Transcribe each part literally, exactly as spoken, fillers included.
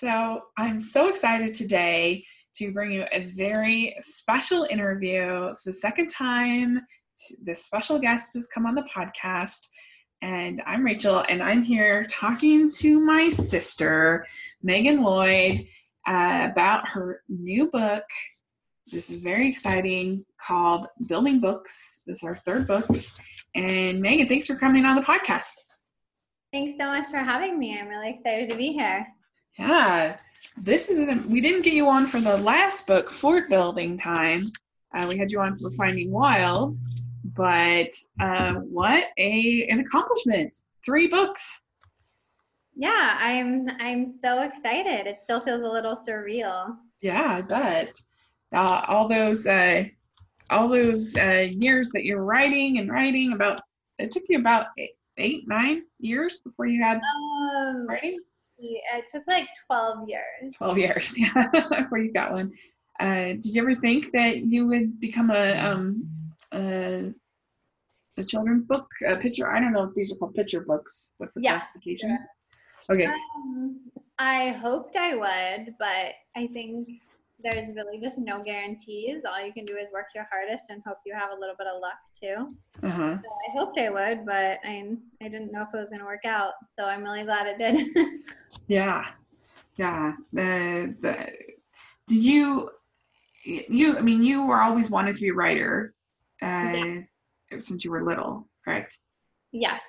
So I'm so excited today to bring you a very special interview. It's the second time this special guest has come on the podcast, and I'm Rachel, and I'm here talking to my sister, Megan Lloyd, uh, about her new book. This is very exciting, called Building Books. This is our third book. And Megan, thanks for coming on the podcast. Thanks so much for having me. I'm really excited to be here. Yeah, this is, an, we didn't get you on for the last book, Fort Building Time. Uh, we had you on for Finding Wild, but uh, what a an accomplishment. Three books. Yeah, I'm I'm so excited. It still feels a little surreal. Yeah, I bet. Uh, all those, uh, all those uh, years that you're writing and writing about, it took you about eight, eight nine years before you had um, writing? It took like twelve years. twelve years, yeah, before you got one. Uh, did you ever think that you would become a um a, a children's book, a picture? I don't know if these are called picture books, but for yeah, classification. Sure. Okay. Um, I hoped I would, but I think there's really just no guarantees. All you can do is work your hardest and hope you have a little bit of luck too. Uh-huh. So I hoped I would, but I I didn't know if it was going to work out. So I'm really glad it did. yeah, yeah. The the did you. You, I mean, you were always wanted to be a writer uh, yeah. since you were little, correct? Yes.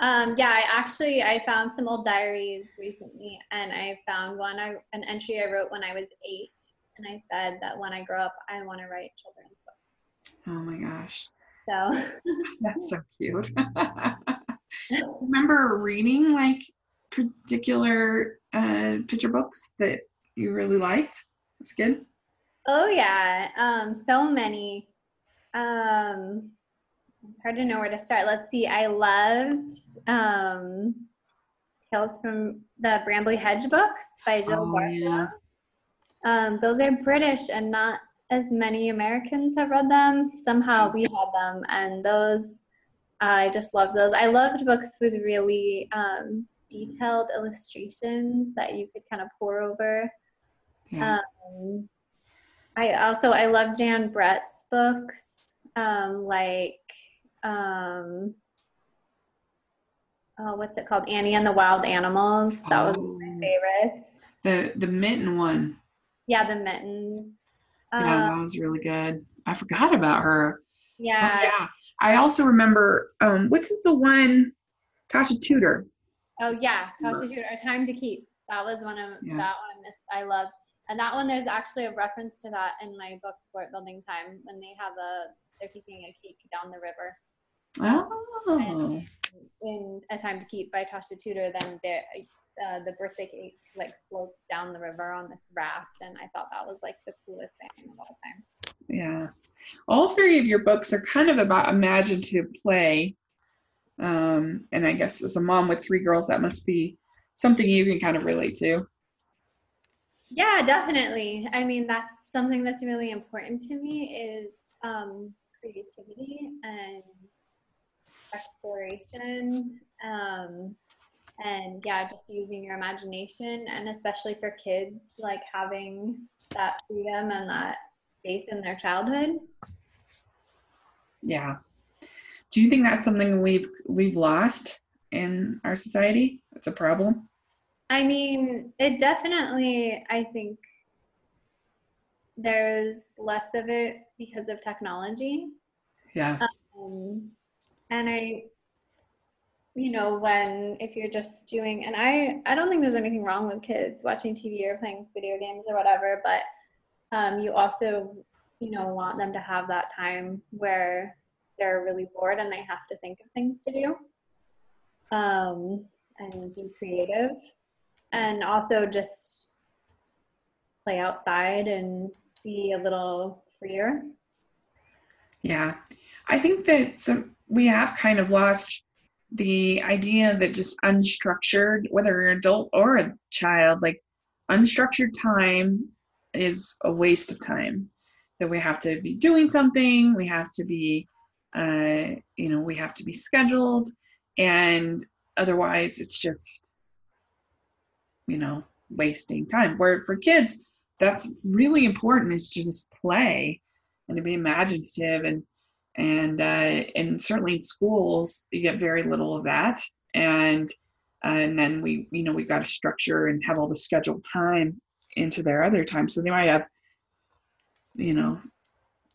Um, yeah, I actually, I found some old diaries recently, and I found one, I, an entry I wrote when I was eight, and I said that when I grow up, I want to write children's books. Oh my gosh. So. That's so cute. Remember reading, like, particular uh, picture books that you really liked? That's good. Oh yeah, um, so many. Um, it's hard to know where to start. Let's see. I loved um, Tales from the Brambly Hedge books by Jill oh, Barklem. Yeah. Um, those are British, and not as many Americans have read them. Somehow we had them, and those I just loved those. I loved books with really um, detailed illustrations that you could kind of pore over. Yeah. Um, I also, I love Jan Brett's books, um, like, um, oh, what's it called? Annie and the Wild Animals. That oh, was one of my favorites. The, the Mitten one. Yeah, the Mitten. Um, yeah, that was really good. I forgot about her. Yeah. Oh, yeah. I also remember, um, what's the one, Tasha Tudor. Oh yeah. Tasha Tudor, A Time to Keep. That was one of, yeah. that one this, I loved. And that one, there's actually a reference to that in my book, Fort Building Time, when they have a, they're taking a cake down the river. Oh. And in A Time to Keep by Tasha Tudor, then uh, the birthday cake, like, floats down the river on this raft. And I thought that was, like, the coolest thing of all time. Yeah. All three of your books are kind of about imaginative play. Um, and I guess as a mom with three girls, that must be something you can kind of relate to. Yeah, definitely. I mean, that's something that's really important to me is um, creativity and exploration, um, and yeah, just using your imagination, and especially for kids, like having that freedom and that space in their childhood. Yeah. Do you think that's something we've we've lost in our society? That's a problem. I mean, it definitely, I think there's less of it because of technology. Yeah. Um, and I, you know, when, if you're just doing, and I, I don't think there's anything wrong with kids watching T V or playing video games or whatever, but um, you also, you know, want them to have that time where they're really bored and they have to think of things to do um, and be creative. And also just play outside and be a little freer. Yeah. I think that some, we have kind of lost the idea that just unstructured, whether you're an adult or a child, like unstructured time is a waste of time. That we have to be doing something, we have to be, uh, you know, we have to be scheduled, and otherwise it's just you know, wasting time. Where for kids, that's really important, is to just play and to be imaginative. And and uh, and certainly in schools, you get very little of that. And uh, and then we, you know, we got to structure and have all the scheduled time into their other time. So they might have, you know,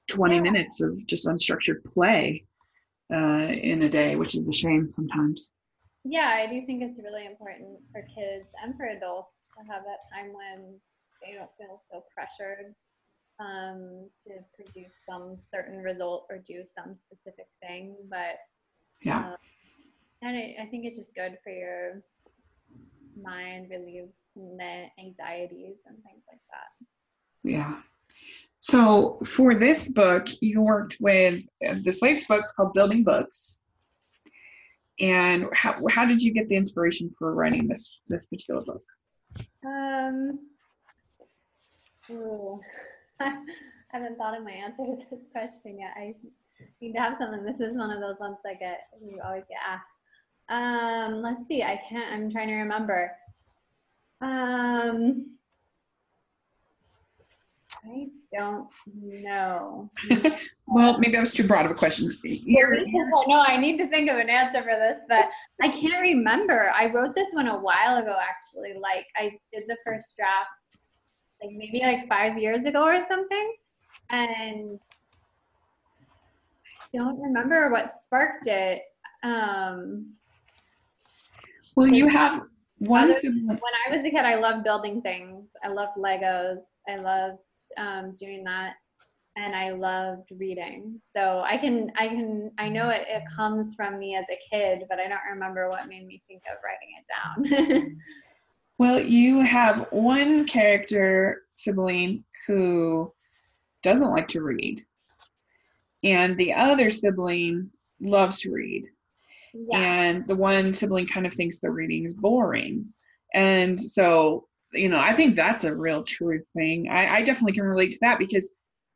twenty yeah. minutes of just unstructured play uh, in a day, which is a shame sometimes. Yeah, I do think it's really important for kids and for adults to have that time when they don't feel so pressured um, to produce some certain result or do some specific thing. But yeah, um, and it, I think it's just good for your mind, relieves the anxieties and things like that. Yeah. So for this book, you worked with uh, this latest book called Building Books. And how how did you get the inspiration for writing this this particular book? Um, ooh. I haven't thought of my answer to this question yet. I need to have something. This is one of those ones I get you always get asked. Um, let's see. I can't. I'm trying to remember. Um, I don't know. Well, maybe that was too broad of a question. You're, you're... No, I need to think of an answer for this, but I can't remember. I wrote this one a while ago, actually. Like, I did the first draft, like maybe like five years ago or something, and I don't remember what sparked it. Um, well, like, you have one. Other, when I was a kid, I loved building things. I loved Legos. I loved um, doing that, and I loved reading. So I can, I can, I know it, it comes from me as a kid, but I don't remember what made me think of writing it down. Well, you have one character sibling who doesn't like to read, and the other sibling loves to read. Yeah. And the one sibling kind of thinks the reading is boring. And so, you know, I think that's a real true thing. I, I definitely can relate to that, because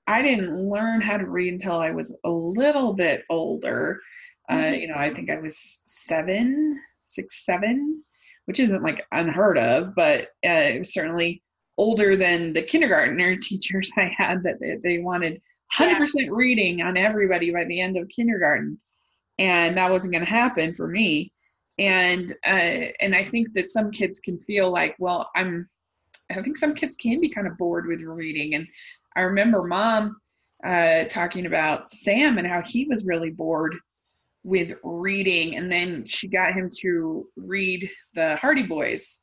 I didn't learn how to read until I was a little bit older. Uh, you know, I think I was seven, six, seven, which isn't like unheard of, but uh, it was certainly older than the kindergartner teachers I had, that they, they wanted one hundred percent yeah. reading on everybody by the end of kindergarten. And that wasn't going to happen for me. And uh, and I think that some kids can feel like, well, I'm, I think some kids can be kind of bored with reading. And I remember mom uh, talking about Sam and how he was really bored with reading. And then she got him to read the Hardy Boys,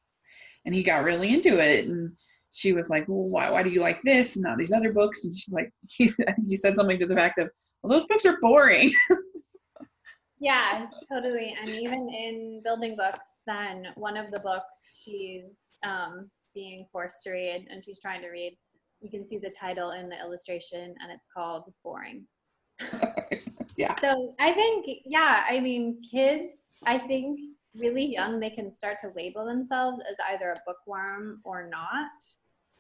and he got really into it. And she was like, well, why, why do you like this and not these other books? And she's like, he said, he said something to the fact of, well, those books are boring. Yeah, totally. And even in Building Books, then one of the books she's um, being forced to read, and she's trying to read. You can see the title in the illustration, and it's called Boring. Yeah. So I think, yeah, I mean, kids, I think really young, they can start to label themselves as either a bookworm or not.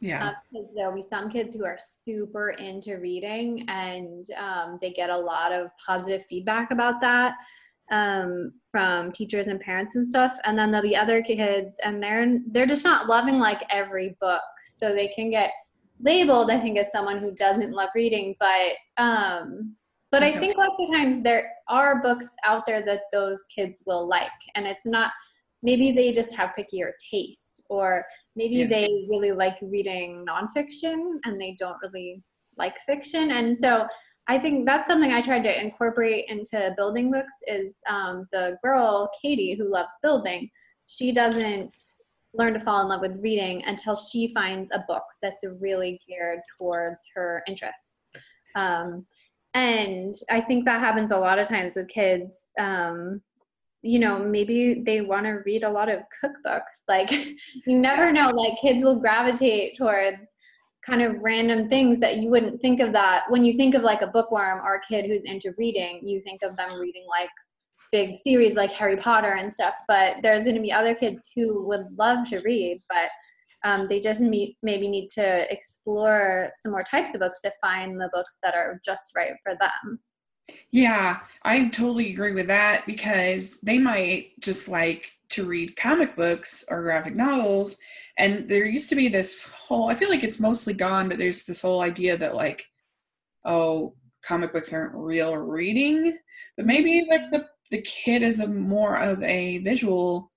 Yeah. Um, because there'll be some kids who are super into reading, and um, they get a lot of positive feedback about that um, from teachers and parents and stuff. And then there'll be other kids, and they're they're just not loving like every book, so they can get labeled, I think, as someone who doesn't love reading. But um, but I think lots of times there are books out there that those kids will like, and it's not maybe they just have pickier taste, or maybe yeah. they really like reading nonfiction and they don't really like fiction. And so I think that's something I tried to incorporate into Building Books is um, the girl, Katie, who loves building. She doesn't learn to fall in love with reading until she finds a book that's really geared towards her interests. Um, and I think that happens a lot of times with kids. Um, you know, maybe they want to read a lot of cookbooks. Like, you never know, like kids will gravitate towards kind of random things that you wouldn't think of that. When you think of like a bookworm or a kid who's into reading, you think of them reading like big series like Harry Potter and stuff, but there's going to be other kids who would love to read, but um, they just meet, maybe need to explore some more types of books to find the books that are just right for them. Yeah, I totally agree with that, because they might just like to read comic books or graphic novels. And there used to be this whole, I feel like it's mostly gone, but there's this whole idea that like, oh, comic books aren't real reading. But maybe like the, the kid is a more of a visual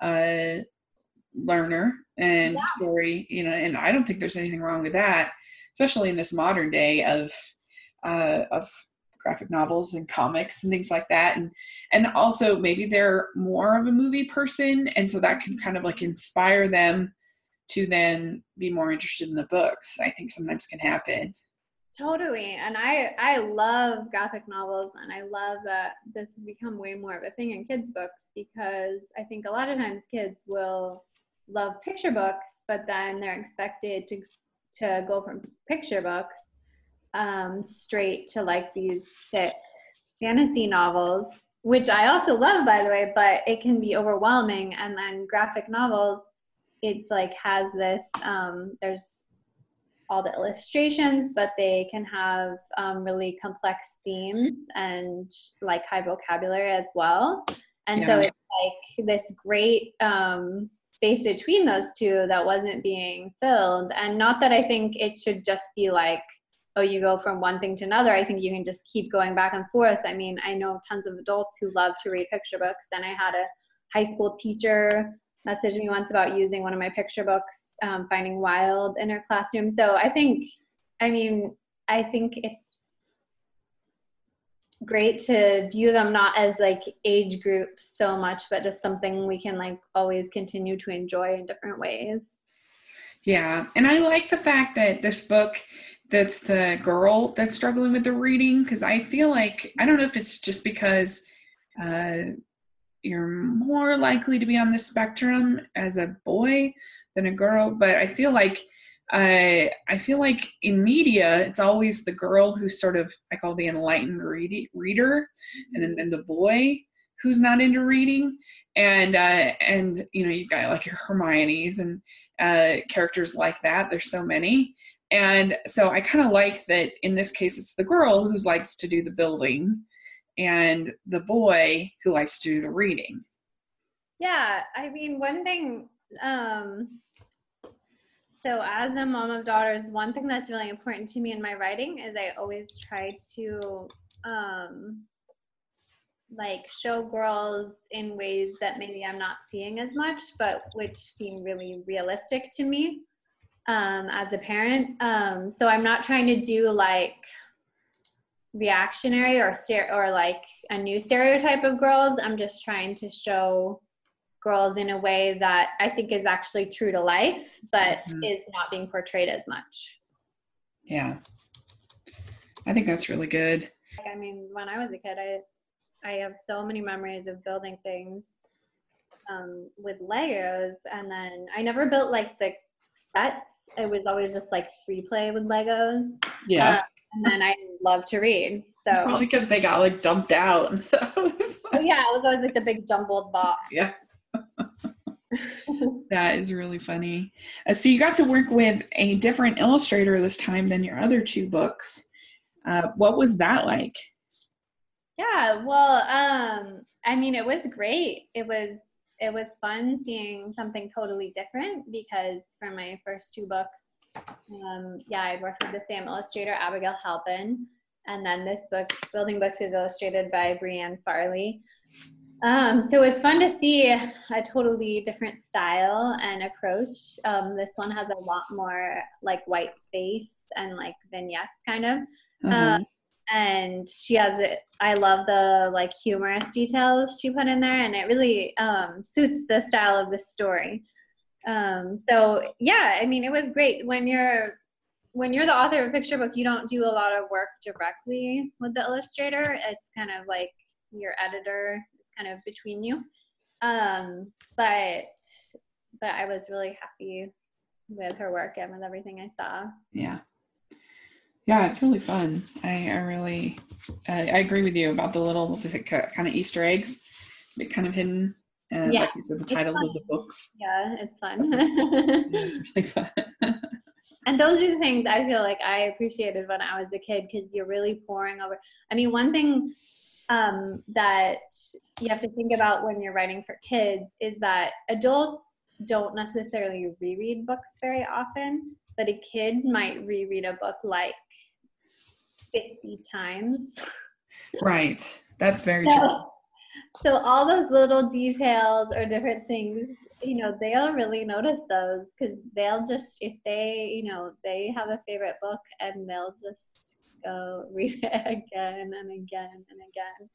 uh, learner and yeah. story, you know, and I don't think there's anything wrong with that, especially in this modern day of, uh, of graphic novels and comics and things like that. And, and also maybe they're more of a movie person. And so that can kind of like inspire them to then be more interested in the books. I think sometimes can happen. Totally. And I, I love graphic novels, and I love that this has become way more of a thing in kids' books, because I think a lot of times kids will love picture books, but then they're expected to, to go from picture books um, straight to like these thick fantasy novels, which I also love, by the way, but it can be overwhelming. And then graphic novels, it's like has this, um, there's all the illustrations, but they can have um, really complex themes and like high vocabulary as well. And yeah. so it's like this great um, space between those two that wasn't being filled. And not that I think it should just be like, oh, you go from one thing to another. I think you can just keep going back and forth. I mean, I know tons of adults who love to read picture books, and I had a high school teacher messaged me once about using one of my picture books, um, Finding Wild, in her classroom. So I think, I mean, I think it's great to view them not as like age groups so much, but just something we can like always continue to enjoy in different ways. Yeah. And I like the fact that this book, that's the girl that's struggling with the reading, because I feel like, I don't know if it's just because, uh, you're more likely to be on the spectrum as a boy than a girl. But I feel like, uh, I feel like in media, it's always the girl who's sort of, I call the enlightened read- reader, and then and the boy who's not into reading. And, uh, and, you know, you've got like your Hermione's and, uh, characters like that. There's so many. And so I kind of like that in this case, it's the girl who likes to do the building, and the boy who likes to do the reading. Yeah, I mean, one thing, um, so as a mom of daughters, one thing that's really important to me in my writing is I always try to, um, like, show girls in ways that maybe I'm not seeing as much, but which seem really realistic to me um, as a parent. Um, so I'm not trying to do, like, reactionary or stere- or like a new stereotype of girls. I'm just trying to show girls in a way that I think is actually true to life, but mm-hmm. is not being portrayed as much. Yeah. I think that's really good. Like, I mean, when I was a kid, I I have so many memories of building things um, with Legos. And then I never built like the sets. It was always just like free play with Legos. Yeah. Uh, And then I love to read. So it's probably because they got like dumped out. And so was like, yeah, it was always like the big jumbled box. Yeah. That is really funny. Uh, so you got to work with a different illustrator this time than your other two books. Uh, what was that like? Yeah, well, um, I mean, it was great. It was it was fun seeing something totally different, because for my first two books, Um, yeah, I worked with the same illustrator, Abigail Halpin, and then this book, Building Books, is illustrated by Brienne Farley. Um, so it was fun to see a totally different style and approach. Um, this one has a lot more like white space and like vignettes kind of. Mm-hmm. Um, and she has it, I love the like humorous details she put in there, and it really um, suits the style of the story. Um, so yeah, I mean, it was great. When you're, when you're the author of a picture book, you don't do a lot of work directly with the illustrator. It's kind of like your editor is kind of between you. Um, but, but I was really happy with her work and with everything I saw. Yeah. Yeah. It's really fun. I, I really, I, I agree with you about the little kind of Easter eggs, but kind of hidden. And yeah. Like you said, the titles of the books. Yeah, it's fun. It's really fun. And those are the things I feel like I appreciated when I was a kid, because you're really poring over. I mean, one thing um, that you have to think about when you're writing for kids is that adults don't necessarily reread books very often, but a kid might reread a book like fifty times. Right. That's very so, true. So all those little details or different things, you know, they'll really notice those, because they'll just, if they, you know, they have a favorite book and they'll just go read it again and again and again.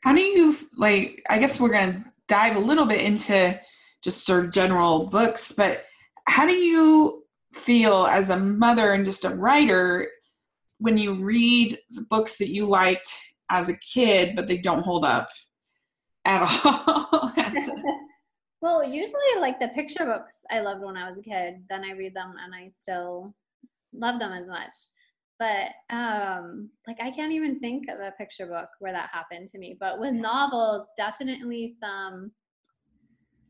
How do you, like, I guess we're going to dive a little bit into just sort of general books, but how do you feel as a mother and just a writer when you read the books that you liked as a kid, but they don't hold up at all? Well, usually like the picture books I loved when I was a kid, then I read them and I still love them as much. But um, like I can't even think of a picture book where that happened to me. But with novels, definitely some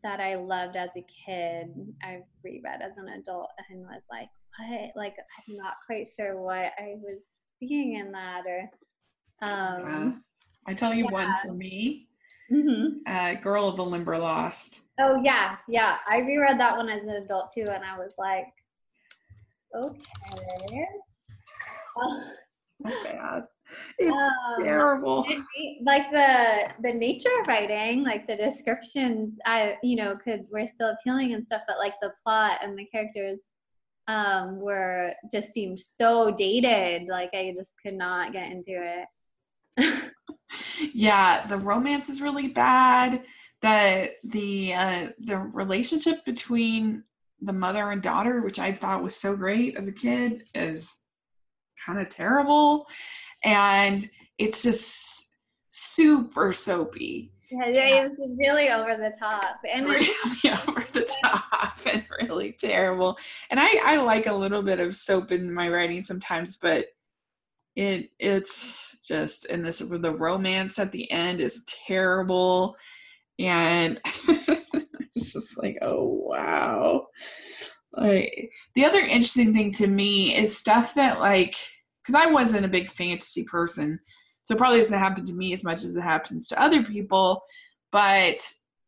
that I loved as a kid, I've reread as an adult and was like, what? Like, I'm not quite sure what I was seeing in that. Or um, yeah. I tell you yeah. one for me, mm-hmm. uh, Girl of the Limberlost. Oh, yeah, yeah. I reread that one as an adult, too, and I was like, okay. Oh. Not bad. It's um, terrible. Like the the nature writing, like the descriptions, I you know could were still appealing and stuff, but like the plot and the characters um were just seemed so dated. Like I just could not get into it. Yeah, the romance is really bad. The the uh, the relationship between the mother and daughter, which I thought was so great as a kid, is kind of terrible, and it's just super soapy. Yeah, yeah, it was really over the top, and really over the top, and really terrible. And I, I like a little bit of soap in my writing sometimes, but it, it's just in this the romance at the end is terrible, and it's just like, oh wow. Like the other interesting thing to me is stuff that, like, because I wasn't a big fantasy person, so it probably doesn't happen to me as much as it happens to other people, but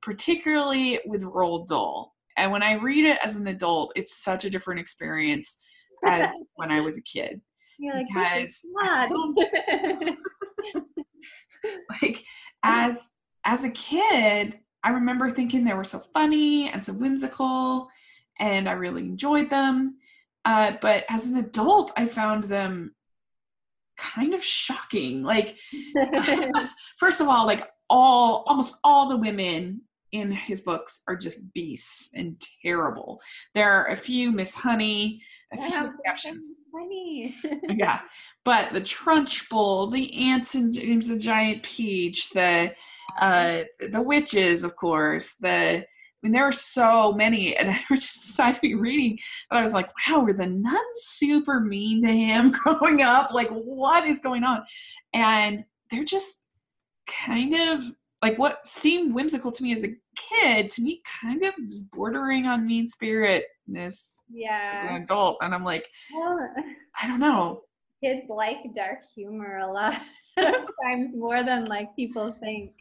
particularly with Roald Dahl. And when I read it as an adult, it's such a different experience as when I was a kid. You're like, because like as as a kid, I remember thinking they were so funny and so whimsical, and I really enjoyed them. Uh, but as an adult, I found them kind of shocking. Like, first of all, like all, almost all the women in his books are just beasts and terrible. There are a few Miss Honey, a few wow, exceptions. Honey. Yeah. But the Trunchbull, the Ants and James the Giant Peach, the, uh, the witches, of course, the, I mean, there were so many, and I just decided to be reading, and I was like, wow, were the nuns super mean to him growing up? Like, what is going on? And they're just kind of, like, what seemed whimsical to me as a kid, to me kind of was bordering on mean-spiritedness yeah. as an adult. And I'm like, well, I don't know. Kids like dark humor a lot of times, more than, like, people think.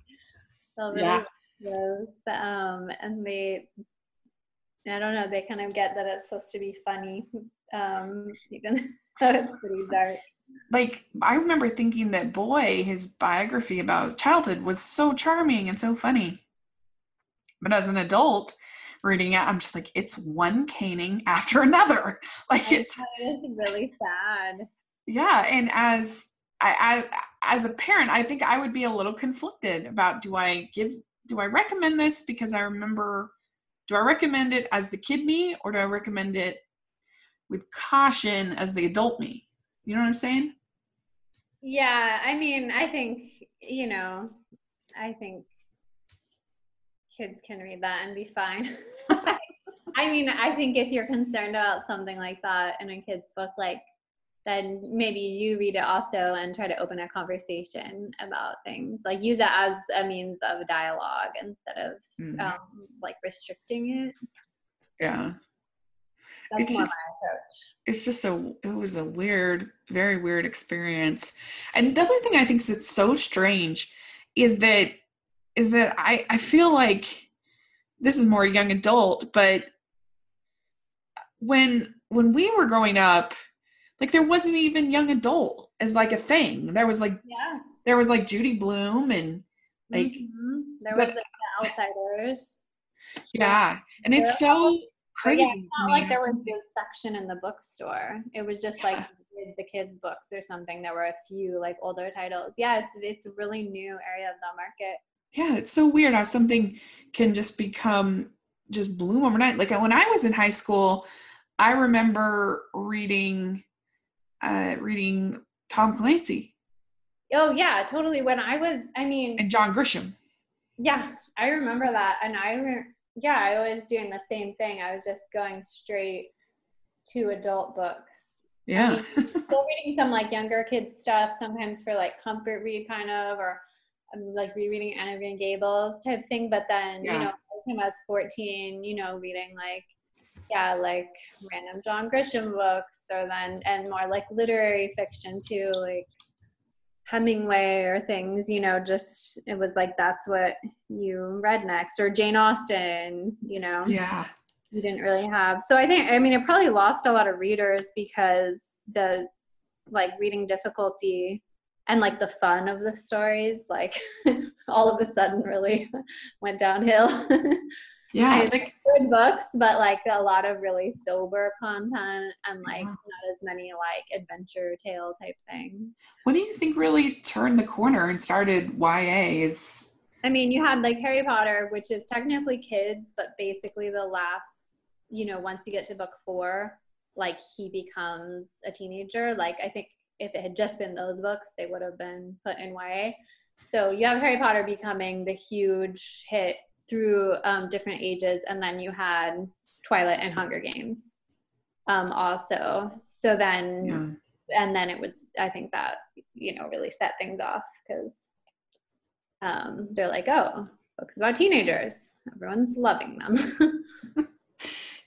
They'll really yeah. Those, um, and they, I don't know, they kind of get that it's supposed to be funny, um, even though it's pretty dark. Like, I remember thinking that Boy, his biography about his childhood, was so charming and so funny. But as an adult, reading it, I'm just like, it's one caning after another. Like, I it's really sad. Yeah, and as I, I as a parent, I think I would be a little conflicted about, do I give do I recommend this because I remember, do I recommend it as the kid me, or do I recommend it with caution as the adult me? You know what I'm saying? Yeah. I mean, I think, you know, I think kids can read that and be fine. I mean, I think if you're concerned about something like that in a kid's book, like, then maybe you read it also and try to open a conversation about things. Like, use it as a means of dialogue instead of, mm-hmm. um, like, restricting it. Yeah. That's it's more just, my approach. It's just a, it was a weird, very weird experience. And the other thing I think is it's so strange is that, is that I, I feel like this is more young adult, but when, when we were growing up, like there wasn't even young adult as like a thing. There was like, yeah. there was like Judy Blume and like, mm-hmm. there but, was like the Outsiders. Yeah. And it's so crazy. Yeah, it's not like there was this section in the bookstore. It was just yeah. like the kids' books or something. There were a few like older titles. Yeah. It's, it's a really new area of the market. Yeah. It's so weird how something can just become just bloom overnight. Like when I was in high school, I remember reading, uh, reading Tom Clancy. Oh yeah, totally. When I was, I mean. And John Grisham. Yeah, I remember that. And I, re- yeah, I was doing the same thing. I was just going straight to adult books. Yeah. I mean, still reading some like younger kids stuff, sometimes for like comfort read kind of, or um, like rereading Anne of Green Gables type thing. But then, yeah. you know, when I was fourteen, you know, reading like, yeah, like random John Grisham books, or then, and more like literary fiction too, like Hemingway or things, you know, just, it was like, that's what you read next, or Jane Austen, you know. Yeah. You didn't really have, so I think, I mean, it probably lost a lot of readers because the, like, reading difficulty and, like, the fun of the stories, like, all of a sudden really went downhill. Yeah. I think good books, but, like, a lot of really sober content and, like, yeah. not as many, like, adventure tale type things. What do you think really turned the corner and started Y A? Is I mean, you had, like, Harry Potter, which is technically kids, but basically the last, you know, once you get to book four, like, he becomes a teenager. Like, I think if it had just been those books, they would have been put in Y A. So you have Harry Potter becoming the huge hit through um, different ages, and then you had Twilight and Hunger Games um, also. So then, yeah. and then it was, I think that, you know, really set things off because um, they're like, oh, books about teenagers. Everyone's loving them.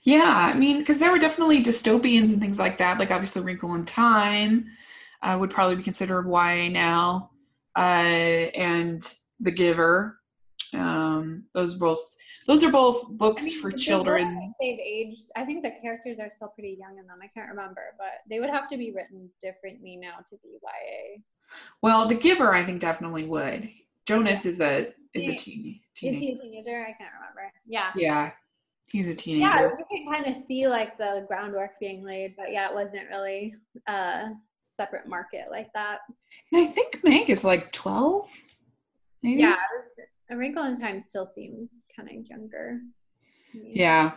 Yeah, I mean, because there were definitely dystopians and things like that. Like, obviously, Wrinkle in Time uh, would probably be considered Y A now, uh, and The Giver. Um, those both, those are both books I mean, for children. Both, they've aged. I think the characters are still pretty young in them. I can't remember, but they would have to be written differently now to be Y A. Well, The Giver, I think, definitely would. Jonas yeah. is a is a teen, teenager. Is he a teenager? I can't remember. Yeah. Yeah, he's a teenager. Yeah, you can kind of see like the groundwork being laid, but yeah, it wasn't really a separate market like that. And I think Meg is like twelve. Maybe? Yeah. A Wrinkle in Time still seems kind of younger. Maybe. Yeah.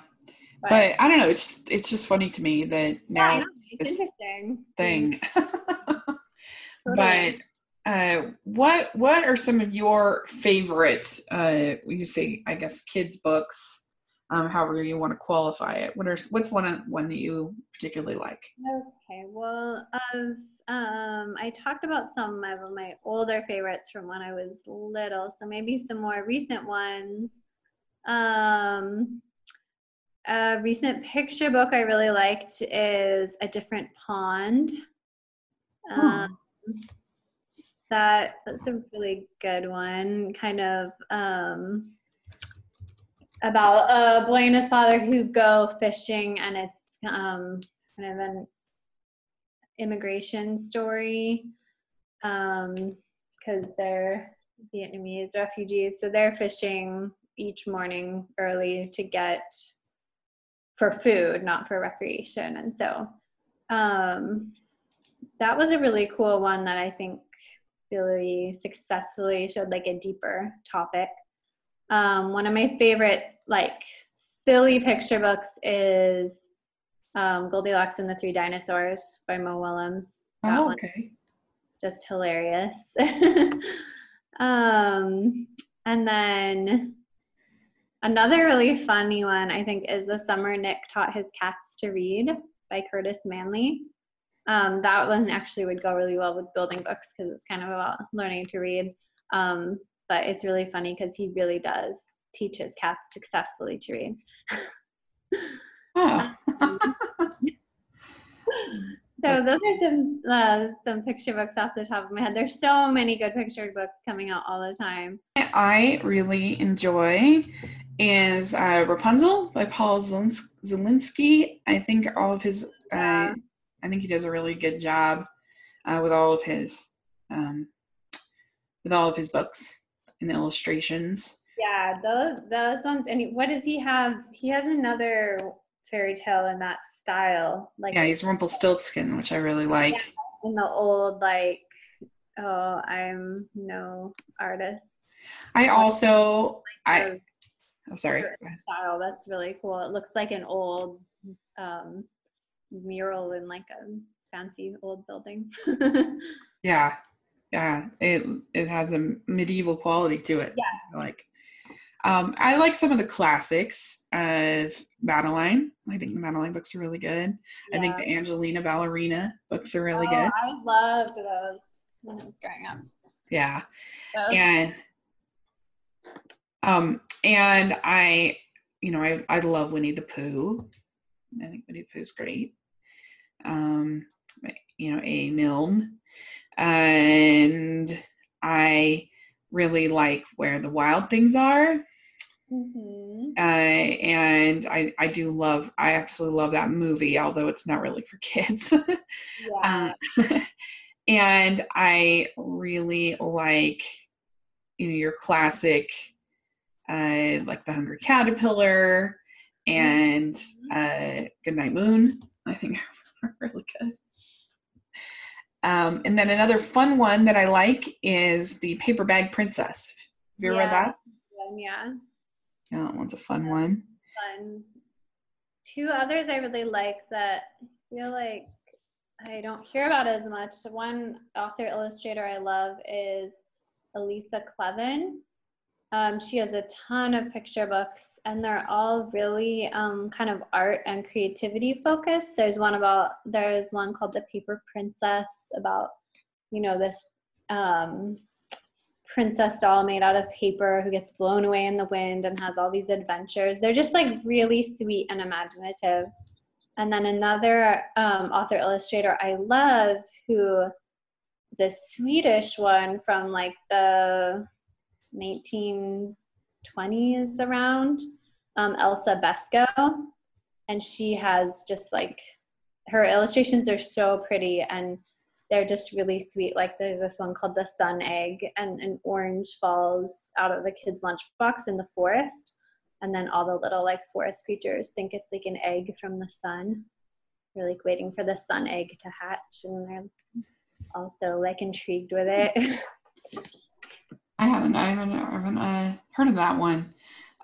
But, but I don't know. It's just, it's just funny to me that now yeah, it's interesting thing. Totally. But uh, what what are some of your favorite, uh, you say, I guess, kids' books, um, however you want to qualify it? What are What's one one that you particularly like? Okay. Well, um, Um, I talked about some of my older favorites from when I was little, so maybe some more recent ones. Um, a recent picture book I really liked is A Different Pond. Um, oh. that, that's a really good one, kind of um, about a boy and his father who go fishing, and it's um, kind of an immigration story um because they're Vietnamese refugees, so they're fishing each morning early to get for food, not for recreation. And so um that was a really cool one that I think really successfully showed like a deeper topic. Um one of my favorite like silly picture books is Um, Goldilocks and the Three Dinosaurs by Mo Willems. That oh, okay. One, just hilarious. um, and then another really funny one, I think, is The Summer Nick Taught His Cats to Read by Curtis Manley. Um, that one actually would go really well with building books because it's kind of about learning to read. Um, but it's really funny because he really does teach his cats successfully to read. Oh. So those are some uh, some picture books off the top of my head. There's so many good picture books coming out all the time. I really enjoy is uh, Rapunzel by Paul Zelinsky. I think all of his, uh, yeah. I think he does a really good job uh, with all of his, um, with all of his books and the illustrations. Yeah, those those ones. And what does he have? He has another fairy tale in that style. Like yeah, he's Rumpelstiltskin, which I really like. Yeah, in the old, like, oh, I'm no artist. I also, like I, I'm sorry. Style. That's really cool. It looks like an old um, mural in like a fancy old building. Yeah, yeah. It it has a medieval quality to it. Yeah, I like. Um, I like some of the classics of Madeline. I think the Madeline books are really good. Yeah. I think the Angelina Ballerina books are really oh, good. I loved those when I was growing up. Yeah. Those. And um, and I, you know, I, I love Winnie the Pooh. I think Winnie the Pooh's great. Um, you know, A. Milne. And I really like Where the Wild Things Are. Mm-hmm. uh, and I I do love I absolutely love that movie, although it's not really for kids. Yeah. um, and I really like, you know, your classic uh, like The Hungry Caterpillar and mm-hmm. uh, Goodnight Moon. I think are really good. Um, and then another fun one that I like is The Paper Bag Princess. Have you ever yeah. read that? Yeah. Yeah, that one's a fun That's one. Fun. Two others I really like that I feel like I don't hear about as much. One author illustrator I love is Elisa Cleven. Um, she has a ton of picture books, and they're all really um, kind of art and creativity focused. There's one about there's one called The Paper Princess about, you know, this um, princess doll made out of paper who gets blown away in the wind and has all these adventures. They're just like really sweet and imaginative. And then another um, author illustrator I love, who is a Swedish one from like the nineteen twenties around, um, Elsa Beskow, and she has just like, her illustrations are so pretty and they're just really sweet. Like there's this one called The Sun Egg, and an orange falls out of the kid's lunchbox in the forest, and then all the little like forest creatures think it's like an egg from the sun. They're like waiting for the sun egg to hatch, and they're also like intrigued with it. I haven't, I haven't, I haven't uh, heard of that one.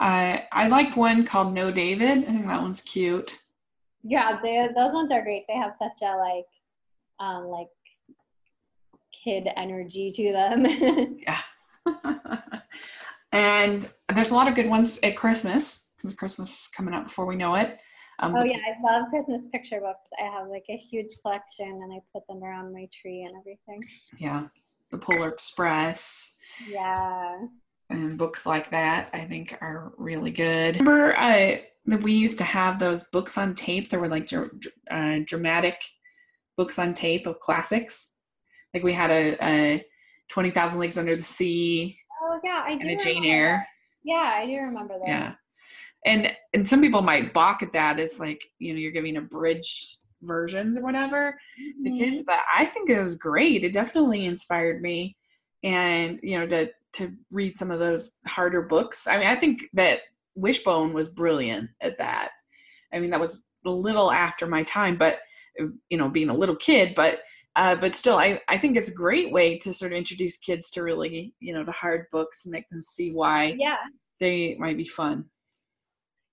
Uh, I like one called No David. I think that one's cute. Yeah, they, those ones are great. They have such a like, um, like kid energy to them. Yeah. And there's a lot of good ones at Christmas, since Christmas is coming up before we know it. Um, oh yeah, I love Christmas picture books. I have like a huge collection, and I put them around my tree and everything. Yeah. The Polar Express, yeah, and books like that I think are really good. Remember, I that we used to have those books on tape. There were like uh, dramatic books on tape of classics. Like we had a, a Twenty Thousand Leagues Under the Sea. Oh yeah, I do. And a Jane Eyre. That. Yeah, I do remember that. Yeah, and and some people might balk at that as like, you know, you're giving abridged versions or whatever to mm-hmm. kids, but I think it was great. It definitely inspired me, and you know, to to read some of those harder books. I mean, I think that Wishbone was brilliant at that. I mean, that was a little after my time, but you know, being a little kid, but uh but still, I I think it's a great way to sort of introduce kids to really, you know, the hard books and make them see why yeah. they might be fun.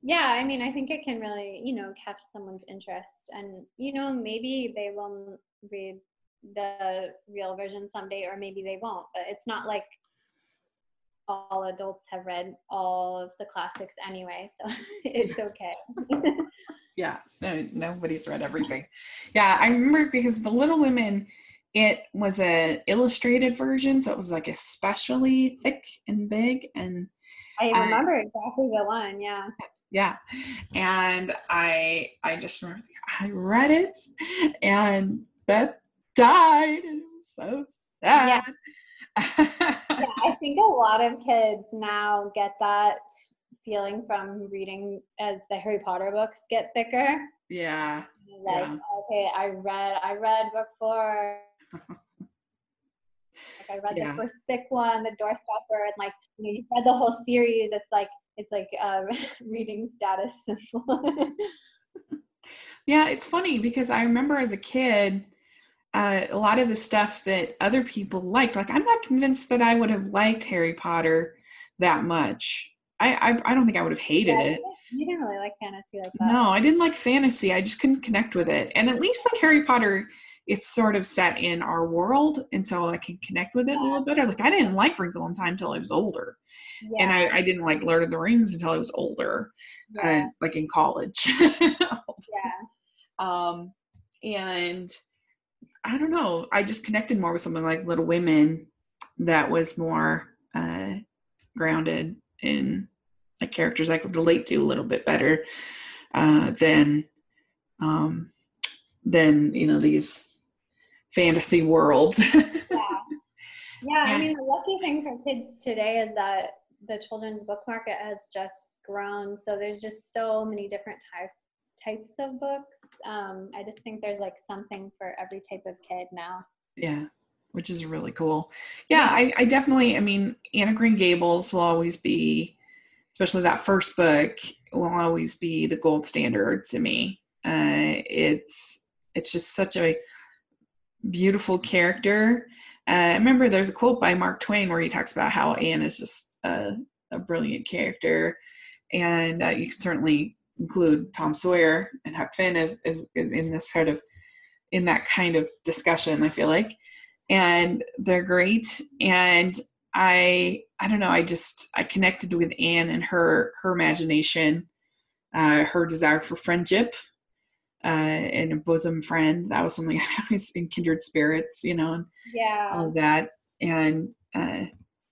Yeah, I mean, I think it can really, you know, catch someone's interest, and, you know, maybe they will read the real version someday, or maybe they won't, but it's not like all adults have read all of the classics anyway, so it's okay. Yeah, no, nobody's read everything. Yeah, I remember because The Little Women, it was an illustrated version, so it was like especially thick and big, and I remember uh, exactly the one, yeah. Yeah. And I, I just remember I read it and Beth died. And it was so sad. Yeah. Yeah, I think a lot of kids now get that feeling from reading as the Harry Potter books get thicker. Yeah. Like, yeah. okay, I read, I read before. Like I read yeah. the first thick one, the doorstopper, and like you, know, you read the whole series. It's like it's like um, reading status symbol. Yeah, it's funny because I remember as a kid, uh, a lot of the stuff that other people liked. Like I'm not convinced that I would have liked Harry Potter that much. I I, I don't think I would have hated yeah, it. You didn't really like fantasy like that. No, I didn't like fantasy. I just couldn't connect with it. And at least like Harry Potter, it's sort of set in our world, and so I can connect with it yeah. a little better. Like I didn't like Wrinkle in Time till I was older, yeah. and I, I didn't like Lord of the Rings until I was older, yeah. uh, like in college. yeah. Um, and I don't know. I just connected more with something like Little Women that was more uh, grounded in like characters I could relate to a little bit better uh, than um, than you know these. Fantasy worlds. yeah. yeah, I mean, the lucky thing for kids today is that the children's book market has just grown. So there's just so many different type, types of books. Um, I just think there's like something for every type of kid now. Yeah, which is really cool. Yeah, I, I definitely, I mean, Anne of Green Gables will always be, especially that first book, will always be the gold standard to me. Uh, it's it's just such a beautiful character. Uh, I remember there's a quote by Mark Twain where he talks about how Anne is just a, a brilliant character, and uh, you can certainly include Tom Sawyer and Huck Finn as, as in this sort of in that kind of discussion. I feel like, and they're great. And I I don't know. I just I connected with Anne and her her imagination, uh, her desire for friendship. Uh, and a bosom friend. That was something I was in kindred spirits, you know, and yeah. all of that. And, uh,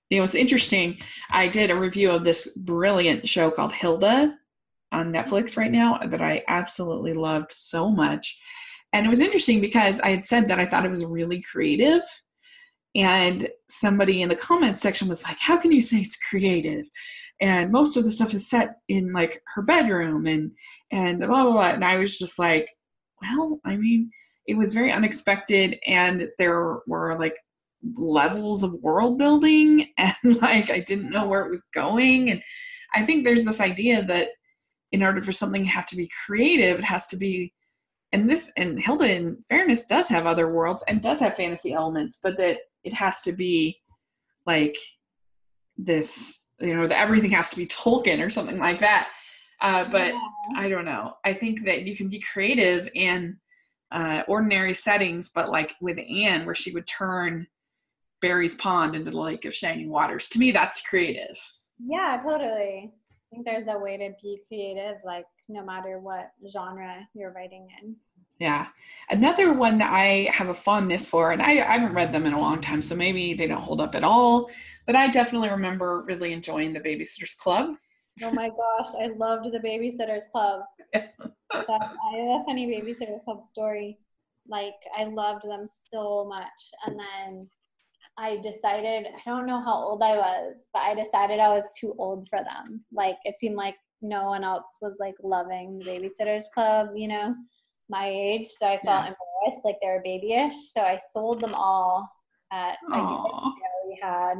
you know, it's interesting. I did a review of this brilliant show called Hilda on Netflix right now that I absolutely loved so much. And it was interesting because I had said that I thought it was really creative, and somebody in the comments section was like, how can you say it's creative? And most of the stuff is set in like her bedroom and, and blah, blah, blah. And I was just like, well, I mean, it was very unexpected, and there were like levels of world building, and like, I didn't know where it was going. And I think there's this idea that in order for something to have to be creative, it has to be, and this, and Hilda in fairness does have other worlds and does have fantasy elements, but that it has to be like this, you know, that everything has to be Tolkien or something like that. Uh, but yeah. I don't know. I think that you can be creative in uh, ordinary settings, but like with Anne, where she would turn Barry's Pond into the Lake of Shining Waters. To me, that's creative. Yeah, totally. I think there's a way to be creative, like no matter what genre you're writing in. Yeah. Another one that I have a fondness for, and I, I haven't read them in a long time, so maybe they don't hold up at all, but I definitely remember really enjoying The Babysitter's Club. Oh my gosh, I loved The Babysitter's Club. Yeah. That, I have a funny Babysitter's Club story. Like, I loved them so much. And then I decided, I don't know how old I was, but I decided I was too old for them. Like, it seemed like no one else was, like, loving The Babysitter's Club, you know, my age, so I felt yeah. embarrassed, like they were babyish, so I sold them all at I knew we had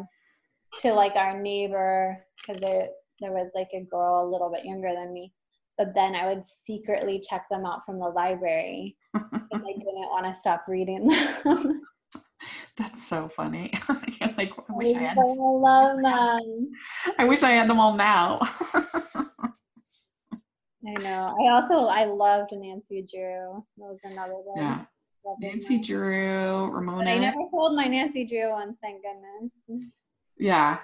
to like our neighbor, because there there was like a girl a little bit younger than me, but then I would secretly check them out from the library because I didn't want to stop reading them. That's so funny. Like I wish I, I had so love them. I wish I had them all now. I know. I also, I loved Nancy Drew. That was another one. Yeah. Nancy one. Drew, Ramona. But I never sold my Nancy Drew one, thank goodness. Yeah.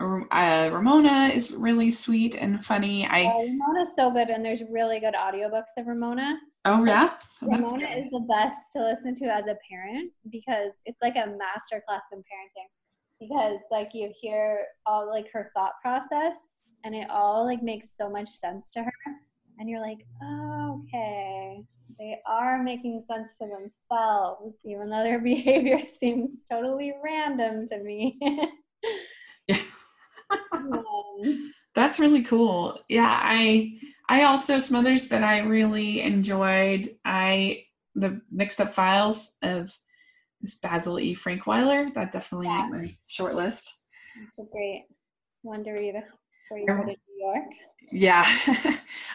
Uh, Ramona is really sweet and funny. I uh, Ramona's so good, and there's really good audiobooks of Ramona. Oh, yeah? Like, Ramona is the best to listen to as a parent because it's like a masterclass in parenting because, like, you hear all, like, her thought process and it all like makes so much sense to her. And you're like, oh, okay, they are making sense to themselves, even though their behavior seems totally random to me. Yeah. um, That's really cool. Yeah, I I also, some others that I really enjoyed, I the Mixed Up Files of Miss Basil E. Frankweiler. That definitely yeah. made my short list. That's a great one to read before you go to New York. Yeah.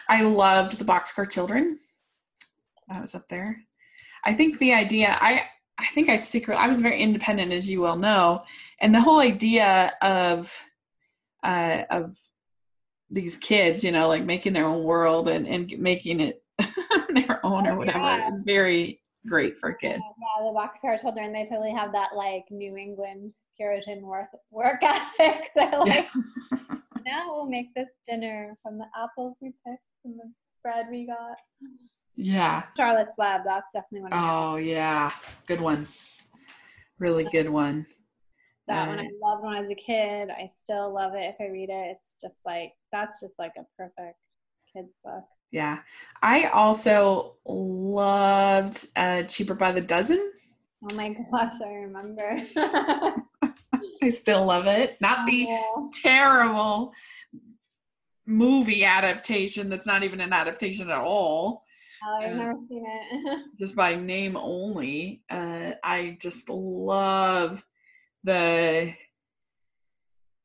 I loved The Boxcar Children. That was up there. I think the idea, I, I think I secretly, I was very independent, as you well know, and the whole idea of uh, of these kids, you know, like making their own world and, and making it their own or whatever. Yeah. It's very great for a kid. Yeah, yeah, the Boxcar Children, they totally have that like New England Puritan work, work ethic. They're like, yeah. Now we'll make this dinner from the apples we picked and the bread we got. Yeah. Charlotte's Web, that's definitely one of Oh, them. Yeah. Good one. Really good one. That uh, one I loved when I was a kid. I still love it if I read it. It's just like, that's just like a perfect kid's book. Yeah. I also loved uh, Cheaper by the Dozen. Oh my gosh, I remember. I still love it. Not the oh. terrible movie adaptation that's not even an adaptation at all. Oh, I've uh, never seen it. Just by name only. Uh, I just love the...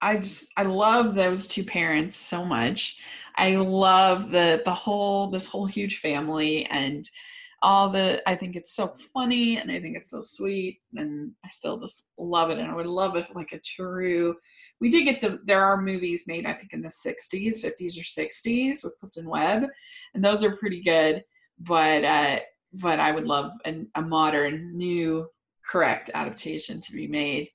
I just, I love those two parents so much. I love the, the whole, this whole huge family and all the, I think it's so funny and I think it's so sweet and I still just love it. And I would love if like a true, we did get the, there are movies made, I think in the sixties, fifties or sixties with Clifton Webb, and those are pretty good, but, uh, but I would love an, a modern new correct adaptation to be made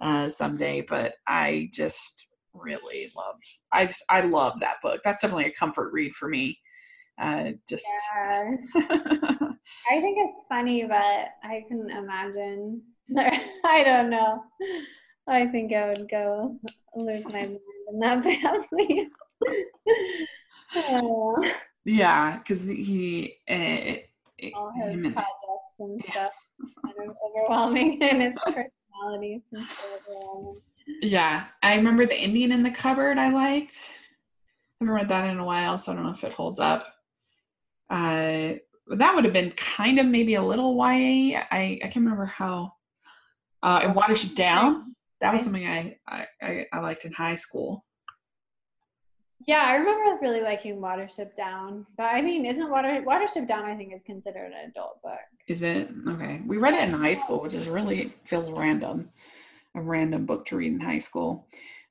uh someday. But I just really love I just, I love that book. That's definitely a comfort read for me. Uh just yeah. I think it's funny, but I couldn't imagine. I don't know. I think I would go lose my mind in that family. Oh. Yeah, because he uh, it, all his him and, projects and yeah. stuff kind of overwhelming in his Yeah, I remember The Indian in the Cupboard I liked. I haven't read that in a while, so I don't know if it holds up. Uh, that would have been kind of maybe a little Y A. I, I can't remember how. Uh, and Watership Down, that was something I, I, I liked in high school. Yeah, I remember really liking Watership Down. But I mean, isn't Water Watership Down, I think, is considered an adult book. Is it? Okay. We read it in high school, which is really feels random. A random book to read in high school.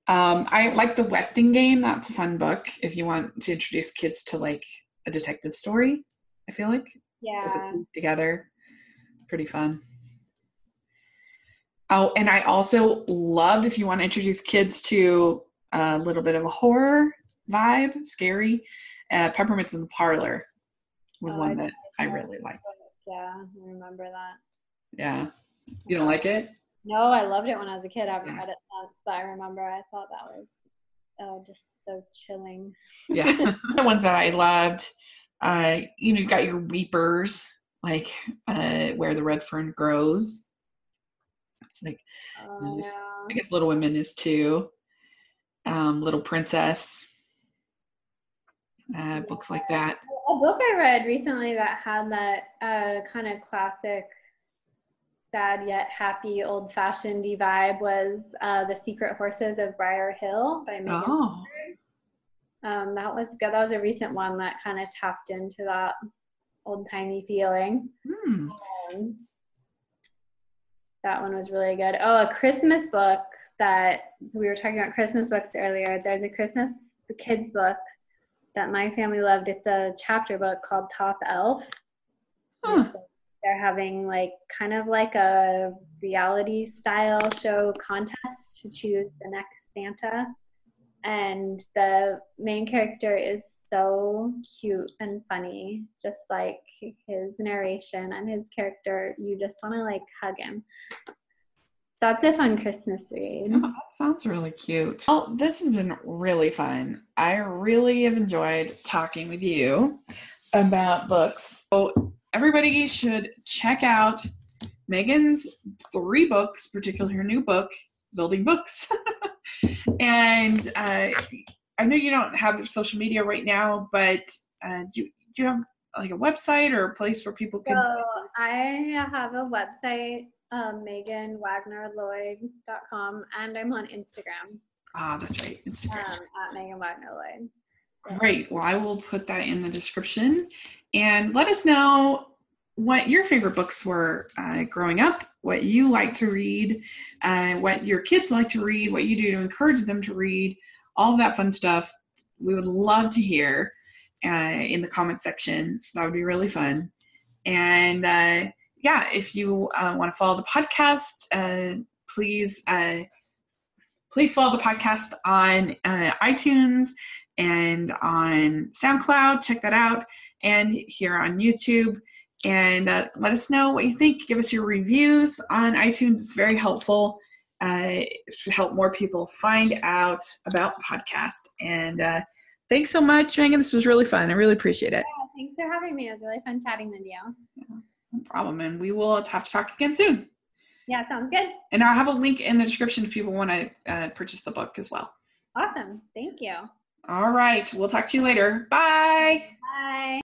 Um, I like The Westing Game. That's a fun book if you want to introduce kids to like a detective story, I feel like. Yeah. Together. Pretty fun. Oh, and I also loved if you want to introduce kids to a little bit of a horror vibe, scary. Uh, Peppermints in the Parlor was oh, one that I, I really liked. Yeah, I remember that. Yeah. You don't like it? No, I loved it when I was a kid. I haven't yeah. read it since, but I remember I thought that was oh, just so chilling. Yeah. The ones that I loved, uh, you know, you got your weepers, like uh, Where the Red Fern Grows. It's like, oh, yeah. I guess Little Women is too. Um, Little Princess. Uh, books like that. A book I read recently that had that uh, kind of classic sad yet happy old-fashioned vibe was uh, The Secret Horses of Briar Hill by Megan Lloyd. Oh. Um, that was good. That was a recent one that kind of tapped into that old-timey feeling. Hmm. Um, that one was really good. Oh, a Christmas book that we were talking about Christmas books earlier. There's a Christmas kids book that my family loved. It's a chapter book called Top Elf. Huh. So they're having like kind of like a reality style show contest to choose the next Santa. And the main character is so cute and funny. Just like his narration and his character, you just want to like hug him. That's a fun Christmas read. Oh, that sounds really cute. Well, this has been really fun. I really have enjoyed talking with you about books. So everybody should check out Megan's three books, particularly her new book, Building Books. And uh, I know you don't have social media right now, but uh, do, do you have like a website or a place where people can? So I have a website, um, megan wagner lloyd dot com, and I'm on Instagram. Ah, that's right. Instagram. Um, at Megan Wagner Lloyd. Great. Well, I will put that in the description. And let us know what your favorite books were uh, growing up, what you like to read, uh, what your kids like to read, what you do to encourage them to read, all of that fun stuff. We would love to hear uh, in the comment section. That would be really fun. And uh, yeah, if you uh, want to follow the podcast, uh, please, uh, please follow the podcast on uh, iTunes and on SoundCloud. Check that out. And here on YouTube. And uh, let us know what you think. Give us your reviews on iTunes. It's very helpful. Uh, it should help more people find out about the podcast. And uh, thanks so much, Megan. This was really fun. I really appreciate it. Yeah, thanks for having me. It was really fun chatting with you. Yeah, no problem. And we will have to talk again soon. Yeah, sounds good. And I'll have a link in the description if people want to uh, purchase the book as well. Awesome. Thank you. All right. We'll talk to you later. Bye. Bye.